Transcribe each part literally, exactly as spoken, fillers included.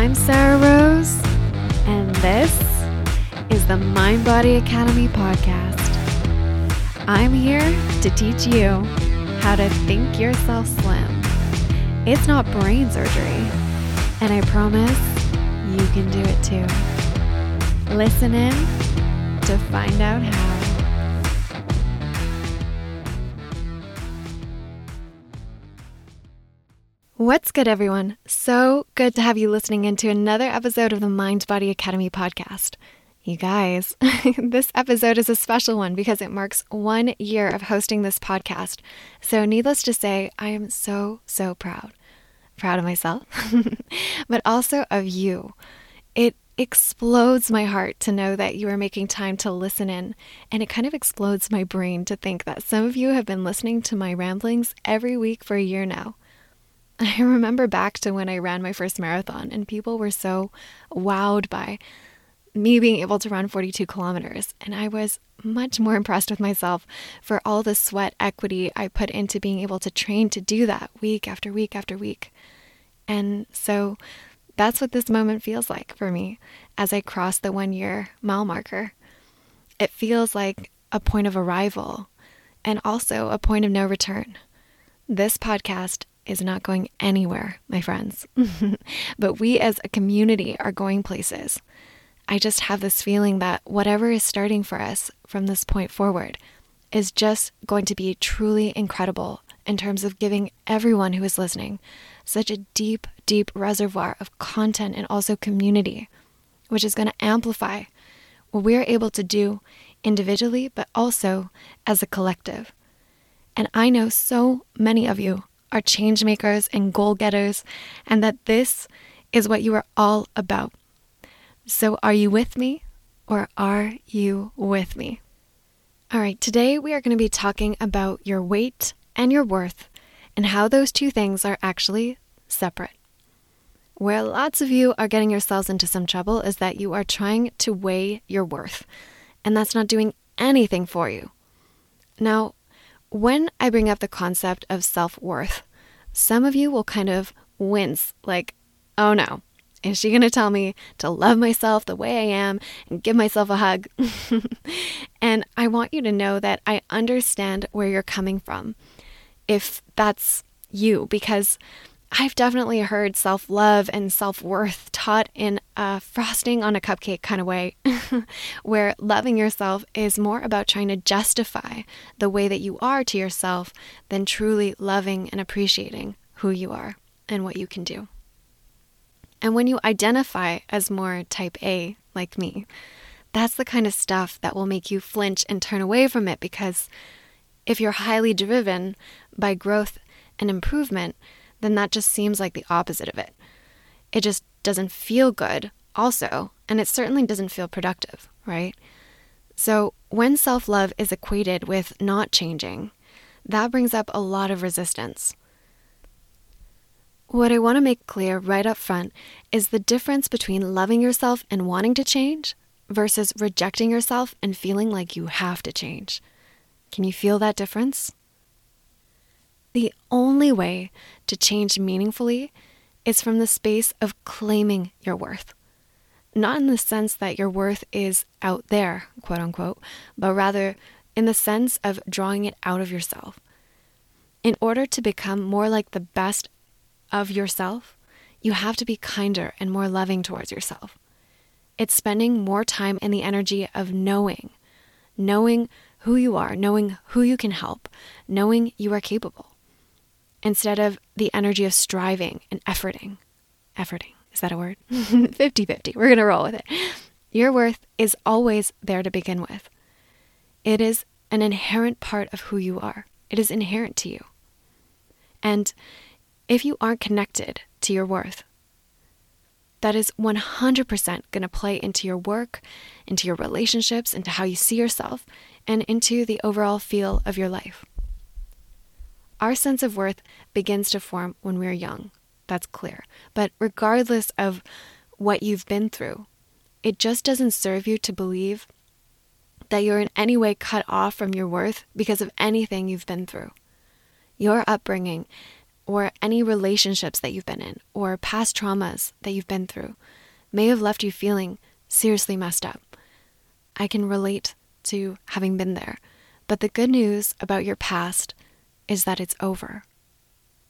I'm Sarah Rose, and this is the Mind Body Academy podcast. I'm here to teach you how to think yourself slim. It's not brain surgery, and I promise you can do it too. Listen in to find out how. What's good, everyone? So good to have you listening in to another episode of the Mind Body Academy podcast. You guys, this episode is a special one because it marks one year of hosting this podcast. So needless to say, I am so, so proud. Proud of myself, but also of you. It explodes my heart to know that you are making time to listen in, and it kind of explodes my brain to think that some of you have been listening to my ramblings every week for a year now. I remember back to when I ran my first marathon, and people were so wowed by me being able to run forty-two kilometers. And I was much more impressed with myself for all the sweat equity I put into being able to train to do that week after week after week. And so that's what this moment feels like for me as I cross the one year mile marker. It feels like a point of arrival and also a point of no return. This podcast is not going anywhere, my friends. But we as a community are going places. I just have this feeling that whatever is starting for us from this point forward is just going to be truly incredible in terms of giving everyone who is listening such a deep, deep reservoir of content and also community, which is going to amplify what we're able to do individually, but also as a collective. And I know so many of you are change makers and goal getters, and that this is what you are all about. So are you with me, or are you with me? All right, today we are going to be talking about your weight and your worth and how those two things are actually separate. Where lots of you are getting yourselves into some trouble is that you are trying to weigh your worth, and that's not doing anything for you. Now, when I bring up the concept of self-worth, some of you will kind of wince, like, oh no, is she going to tell me to love myself the way I am and give myself a hug? And I want you to know that I understand where you're coming from, if that's you, because I've definitely heard self-love and self-worth taught in a frosting on a cupcake kind of way, where loving yourself is more about trying to justify the way that you are to yourself than truly loving and appreciating who you are and what you can do. And when you identify as more type A, like me, that's the kind of stuff that will make you flinch and turn away from it, because if you're highly driven by growth and improvement, then that just seems like the opposite of it. It just doesn't feel good also, and it certainly doesn't feel productive, right? So when self-love is equated with not changing, that brings up a lot of resistance. What I want to make clear right up front is the difference between loving yourself and wanting to change versus rejecting yourself and feeling like you have to change. Can you feel that difference? The only way to change meaningfully is from the space of claiming your worth. Not in the sense that your worth is out there, quote unquote, but rather in the sense of drawing it out of yourself. In order to become more like the best of yourself, you have to be kinder and more loving towards yourself. It's spending more time in the energy of knowing, knowing who you are, knowing who you can help, knowing you are capable, instead of the energy of striving and efforting. Efforting, is that a word? fifty-fifty, we're going to roll with it. Your worth is always there to begin with. It is an inherent part of who you are. It is inherent to you. And if you aren't connected to your worth, that is one hundred percent going to play into your work, into your relationships, into how you see yourself, and into the overall feel of your life. Our sense of worth begins to form when we're young. That's clear. But regardless of what you've been through, it just doesn't serve you to believe that you're in any way cut off from your worth because of anything you've been through. Your upbringing or any relationships that you've been in or past traumas that you've been through may have left you feeling seriously messed up. I can relate to having been there, but the good news about your past is that it's over.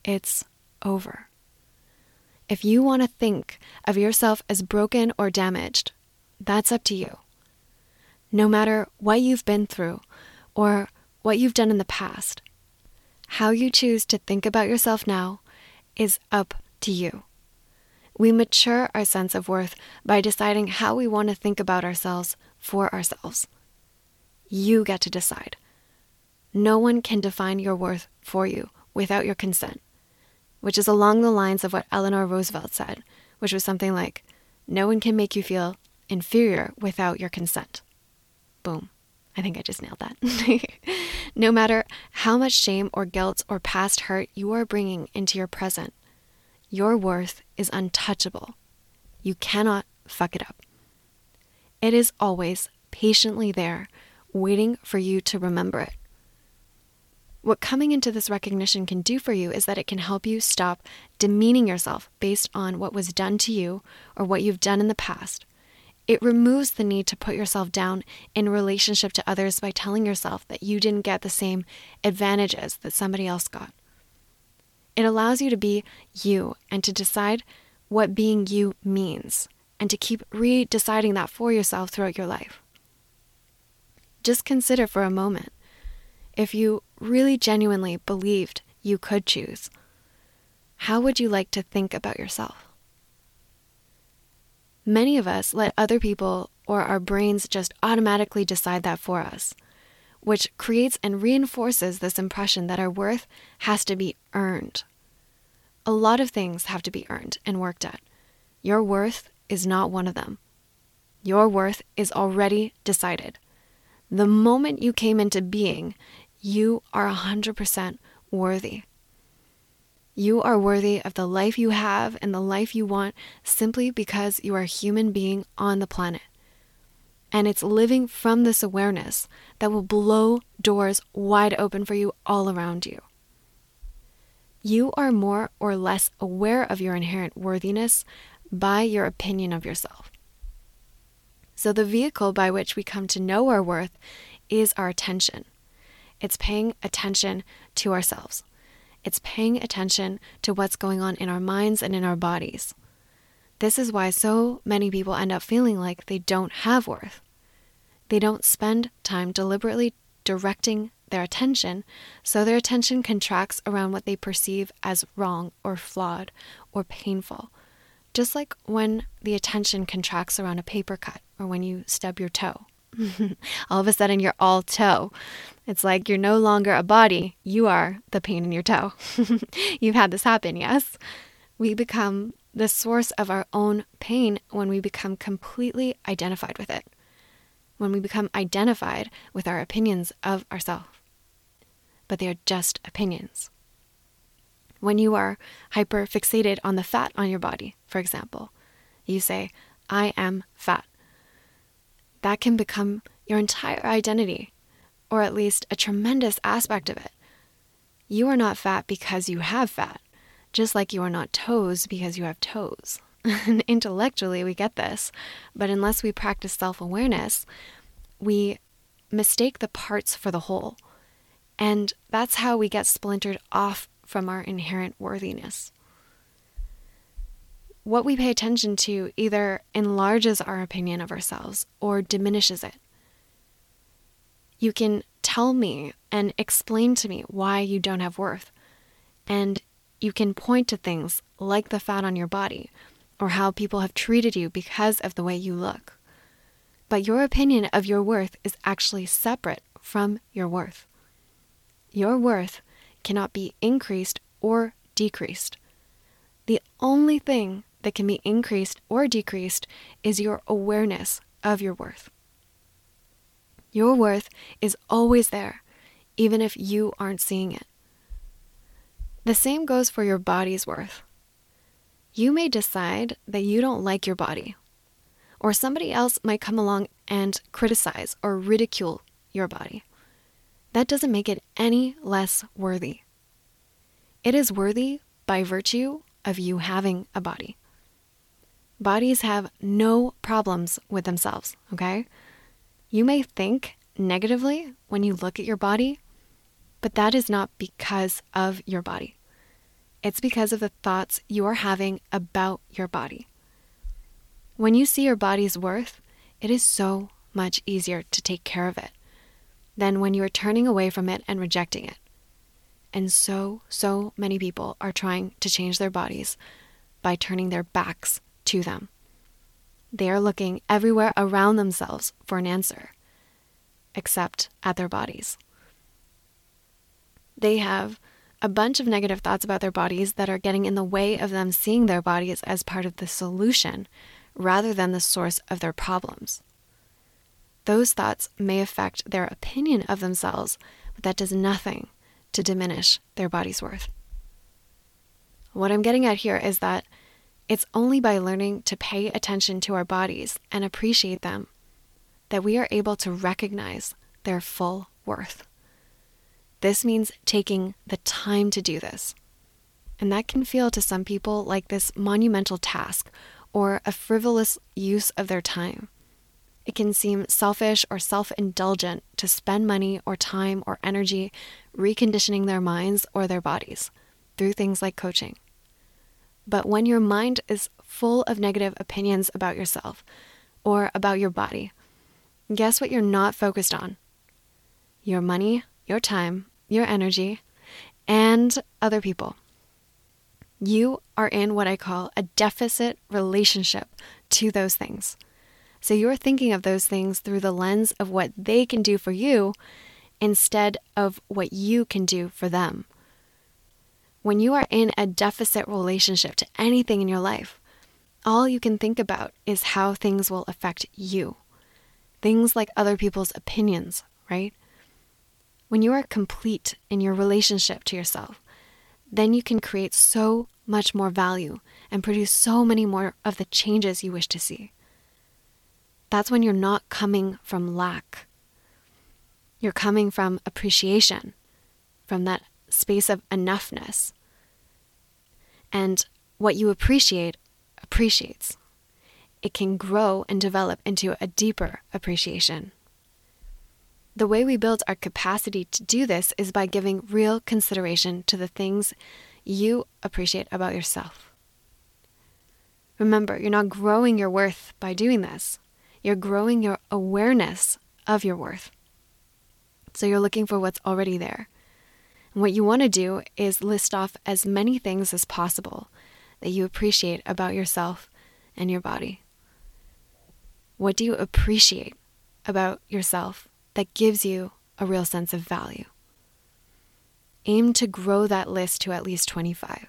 It's over. If you want to think of yourself as broken or damaged, that's up to you. No matter what you've been through or what you've done in the past, how you choose to think about yourself now is up to you. We mature our sense of worth by deciding how we want to think about ourselves for ourselves. You get to decide. No one can define your worth for you without your consent, which is along the lines of what Eleanor Roosevelt said, which was something like, no one can make you feel inferior without your consent. Boom. I think I just nailed that. No matter how much shame or guilt or past hurt you are bringing into your present, your worth is untouchable. You cannot fuck it up. It is always patiently there, waiting for you to remember it. What coming into this recognition can do for you is that it can help you stop demeaning yourself based on what was done to you or what you've done in the past. It removes the need to put yourself down in relationship to others by telling yourself that you didn't get the same advantages that somebody else got. It allows you to be you and to decide what being you means and to keep re-deciding that for yourself throughout your life. Just consider for a moment if you really genuinely believed you could choose, how would you like to think about yourself? Many of us let other people or our brains just automatically decide that for us, which creates and reinforces this impression that our worth has to be earned. A lot of things have to be earned and worked at. Your worth is not one of them. Your worth is already decided. The moment you came into being, you are one hundred percent worthy. You are worthy of the life you have and the life you want simply because you are a human being on the planet. And it's living from this awareness that will blow doors wide open for you all around you. You are more or less aware of your inherent worthiness by your opinion of yourself. So the vehicle by which we come to know our worth is our attention. It's paying attention to ourselves. It's paying attention to what's going on in our minds and in our bodies. This is why so many people end up feeling like they don't have worth. They don't spend time deliberately directing their attention, so their attention contracts around what they perceive as wrong or flawed or painful. Just like when the attention contracts around a paper cut or when you stub your toe. All of a sudden, you're all toe. It's like you're no longer a body. You are the pain in your toe. You've had this happen, yes? We become the source of our own pain when we become completely identified with it. When we become identified with our opinions of ourselves. But they are just opinions. When you are hyper fixated on the fat on your body, for example, you say, I am fat. That can become your entire identity, or at least a tremendous aspect of it. You are not fat because you have fat, just like you are not toes because you have toes. And intellectually, we get this, but unless we practice self-awareness, we mistake the parts for the whole. And that's how we get splintered off from our inherent worthiness. What we pay attention to either enlarges our opinion of ourselves or diminishes it. You can tell me and explain to me why you don't have worth. And you can point to things like the fat on your body or how people have treated you because of the way you look. But your opinion of your worth is actually separate from your worth. Your worth cannot be increased or decreased. The only thing that can be increased or decreased is your awareness of your worth. Your worth is always there, even if you aren't seeing it. The same goes for your body's worth. You may decide that you don't like your body, or somebody else might come along and criticize or ridicule your body. That doesn't make it any less worthy. It is worthy by virtue of you having a body. Bodies have no problems with themselves, okay? You may think negatively when you look at your body, but that is not because of your body. It's because of the thoughts you are having about your body. When you see your body's worth, it is so much easier to take care of it than when you are turning away from it and rejecting it. And so, so many people are trying to change their bodies by turning their backs to them. They are looking everywhere around themselves for an answer, except at their bodies. They have a bunch of negative thoughts about their bodies that are getting in the way of them seeing their bodies as part of the solution rather than the source of their problems. Those thoughts may affect their opinion of themselves, but that does nothing to diminish their body's worth. What I'm getting at here is that it's only by learning to pay attention to our bodies and appreciate them that we are able to recognize their full worth. This means taking the time to do this. And that can feel to some people like this monumental task or a frivolous use of their time. It can seem selfish or self-indulgent to spend money or time or energy reconditioning their minds or their bodies through things like coaching. But when your mind is full of negative opinions about yourself or about your body, guess what you're not focused on? Your money, your time, your energy, and other people. You are in what I call a deficit relationship to those things. So you're thinking of those things through the lens of what they can do for you instead of what you can do for them. When you are in a deficit relationship to anything in your life, all you can think about is how things will affect you. Things like other people's opinions, right? When you are complete in your relationship to yourself, then you can create so much more value and produce so many more of the changes you wish to see. That's when you're not coming from lack. You're coming from appreciation, from that space of enoughness. And what you appreciate appreciates. It can grow and develop into a deeper appreciation. The way we build our capacity to do this is by giving real consideration to the things you appreciate about yourself. Remember, you're not growing your worth by doing this. You're growing your awareness of your worth. So you're looking for what's already there. And what you want to do is list off as many things as possible that you appreciate about yourself and your body. What do you appreciate about yourself that gives you a real sense of value? Aim to grow that list to at least twenty-five.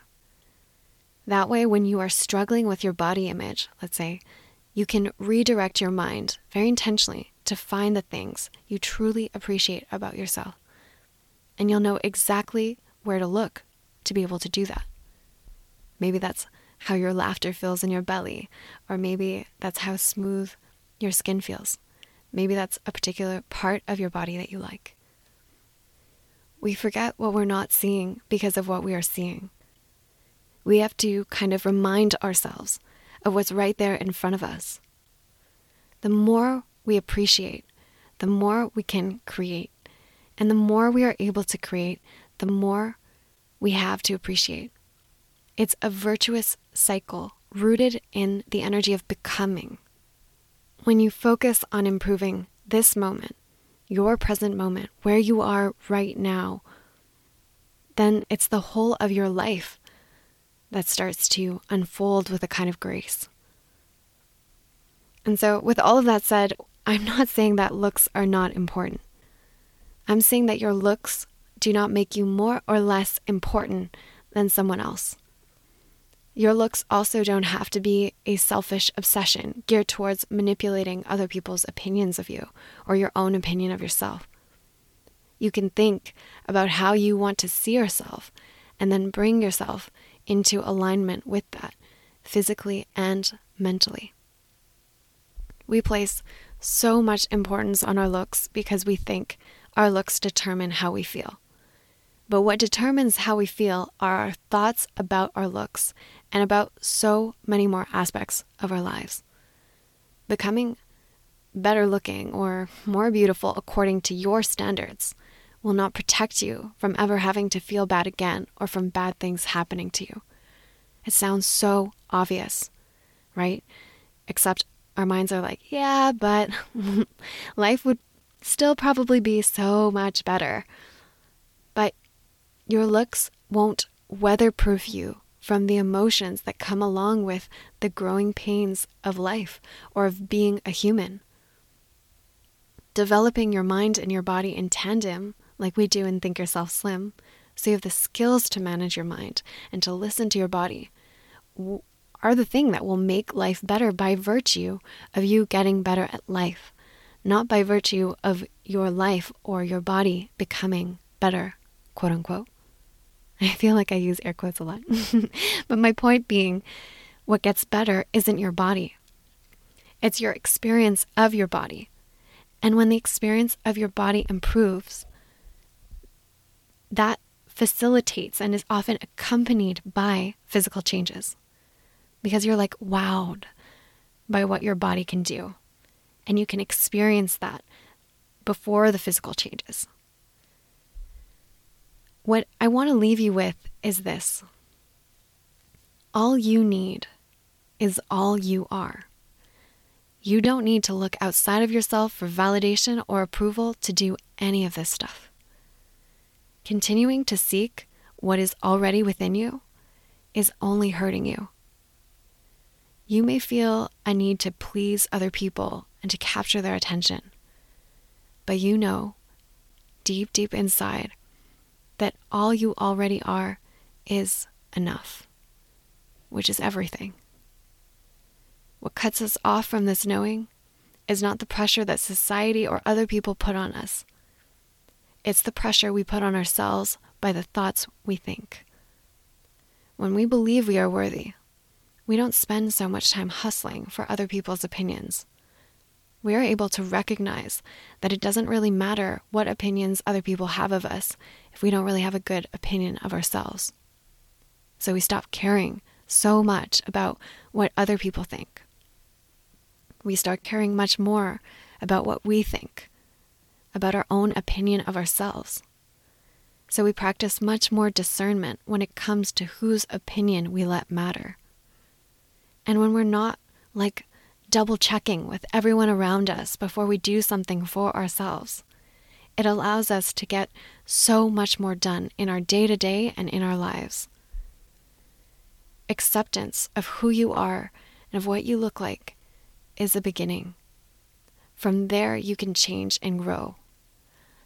That way, when you are struggling with your body image, let's say, you can redirect your mind very intentionally to find the things you truly appreciate about yourself. And you'll know exactly where to look to be able to do that. Maybe that's how your laughter feels in your belly, or maybe that's how smooth your skin feels. Maybe that's a particular part of your body that you like. We forget what we're not seeing because of what we are seeing. We have to kind of remind ourselves of what's right there in front of us. The more we appreciate, the more we can create. And the more we are able to create, the more we have to appreciate. It's a virtuous cycle rooted in the energy of becoming. When you focus on improving this moment, your present moment, where you are right now, then it's the whole of your life that starts to unfold with a kind of grace. And so with all of that said, I'm not saying that looks are not important. I'm saying that your looks do not make you more or less important than someone else. Your looks also don't have to be a selfish obsession geared towards manipulating other people's opinions of you or your own opinion of yourself. You can think about how you want to see yourself and then bring yourself into alignment with that, physically and mentally. We place so much importance on our looks because we think our looks determine how we feel. But what determines how we feel are our thoughts about our looks and about so many more aspects of our lives. Becoming better looking or more beautiful according to your standards will not protect you from ever having to feel bad again or from bad things happening to you. It sounds so obvious, right? Except our minds are like, yeah, but life would still probably be so much better. But your looks won't weatherproof you from the emotions that come along with the growing pains of life or of being a human. Developing your mind and your body in tandem, like we do in Think Yourself Slim, so you have the skills to manage your mind and to listen to your body, are the thing that will make life better by virtue of you getting better at life, not by virtue of your life or your body becoming better, quote unquote. I feel like I use air quotes a lot. But my point being, what gets better isn't your body. It's your experience of your body. And when the experience of your body improves, that facilitates and is often accompanied by physical changes. Because you're like wowed by what your body can do. And you can experience that before the physical changes. What I want to leave you with is this. All you need is all you are. You don't need to look outside of yourself for validation or approval to do any of this stuff. Continuing to seek what is already within you is only hurting you. You may feel a need to please other people and to capture their attention, but you know, deep, deep inside, that all you already are is enough, which is everything. What cuts us off from this knowing is not the pressure that society or other people put on us. It's the pressure we put on ourselves by the thoughts we think. When we believe we are worthy, we don't spend so much time hustling for other people's opinions. We are able to recognize that it doesn't really matter what opinions other people have of us if we don't really have a good opinion of ourselves. So we stop caring so much about what other people think. We start caring much more about what we think, about our own opinion of ourselves. So we practice much more discernment when it comes to whose opinion we let matter. And when we're not like double-checking with everyone around us before we do something for ourselves, it allows us to get so much more done in our day-to-day and in our lives. Acceptance of who you are and of what you look like is the beginning. From there, you can change and grow,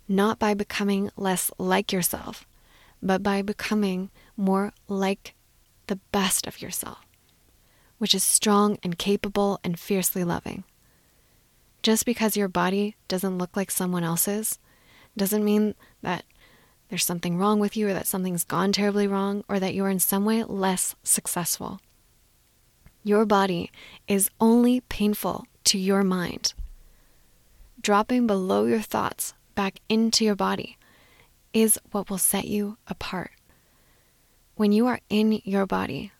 not by becoming less like yourself, but by becoming more like the best of yourself, which is strong and capable and fiercely loving. Just because your body doesn't look like someone else's doesn't mean that there's something wrong with you or that something's gone terribly wrong or that you are in some way less successful. Your body is only painful to your mind. Dropping below your thoughts back into your body is what will set you apart. When you are in your body,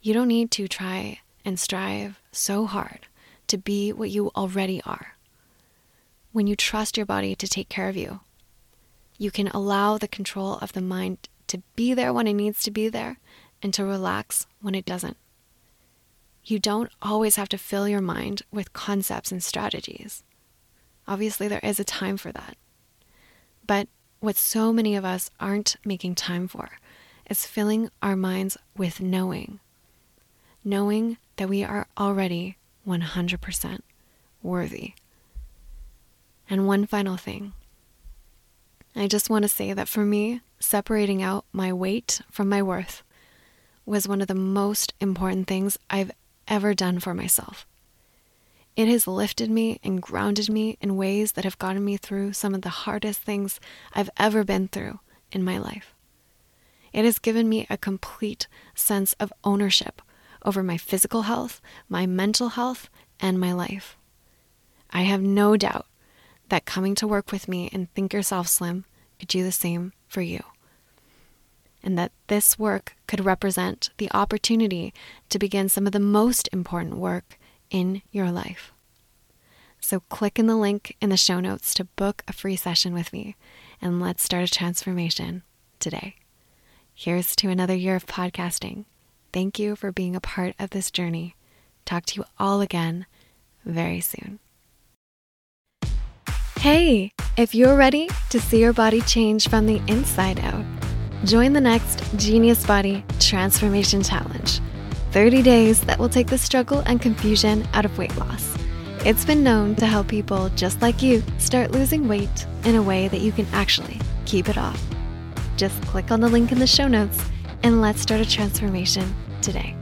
you don't need to try and strive so hard to be what you already are. When you trust your body to take care of you, you can allow the control of the mind to be there when it needs to be there and to relax when it doesn't. You don't always have to fill your mind with concepts and strategies. Obviously, there is a time for that. But what so many of us aren't making time for is filling our minds with knowing. Knowing that we are already one hundred percent worthy. And one final thing. I just want to say that for me, separating out my weight from my worth was one of the most important things I've ever done for myself. It has lifted me and grounded me in ways that have gotten me through some of the hardest things I've ever been through in my life. It has given me a complete sense of ownership over my physical health, my mental health, and my life. I have no doubt that coming to work with me and Think Yourself Slim could do the same for you. and that this work could represent the opportunity to begin some of the most important work in your life. So click in the link in the show notes to book a free session with me, and let's start a transformation today. Here's to another year of podcasting. Thank you for being a part of this journey. Talk to you all again very soon. Hey, if you're ready to see your body change from the inside out, join the next Genius Body Transformation Challenge. thirty days that will take the struggle and confusion out of weight loss. It's been known to help people just like you start losing weight in a way that you can actually keep it off. Just click on the link in the show notes and let's start a transformation today.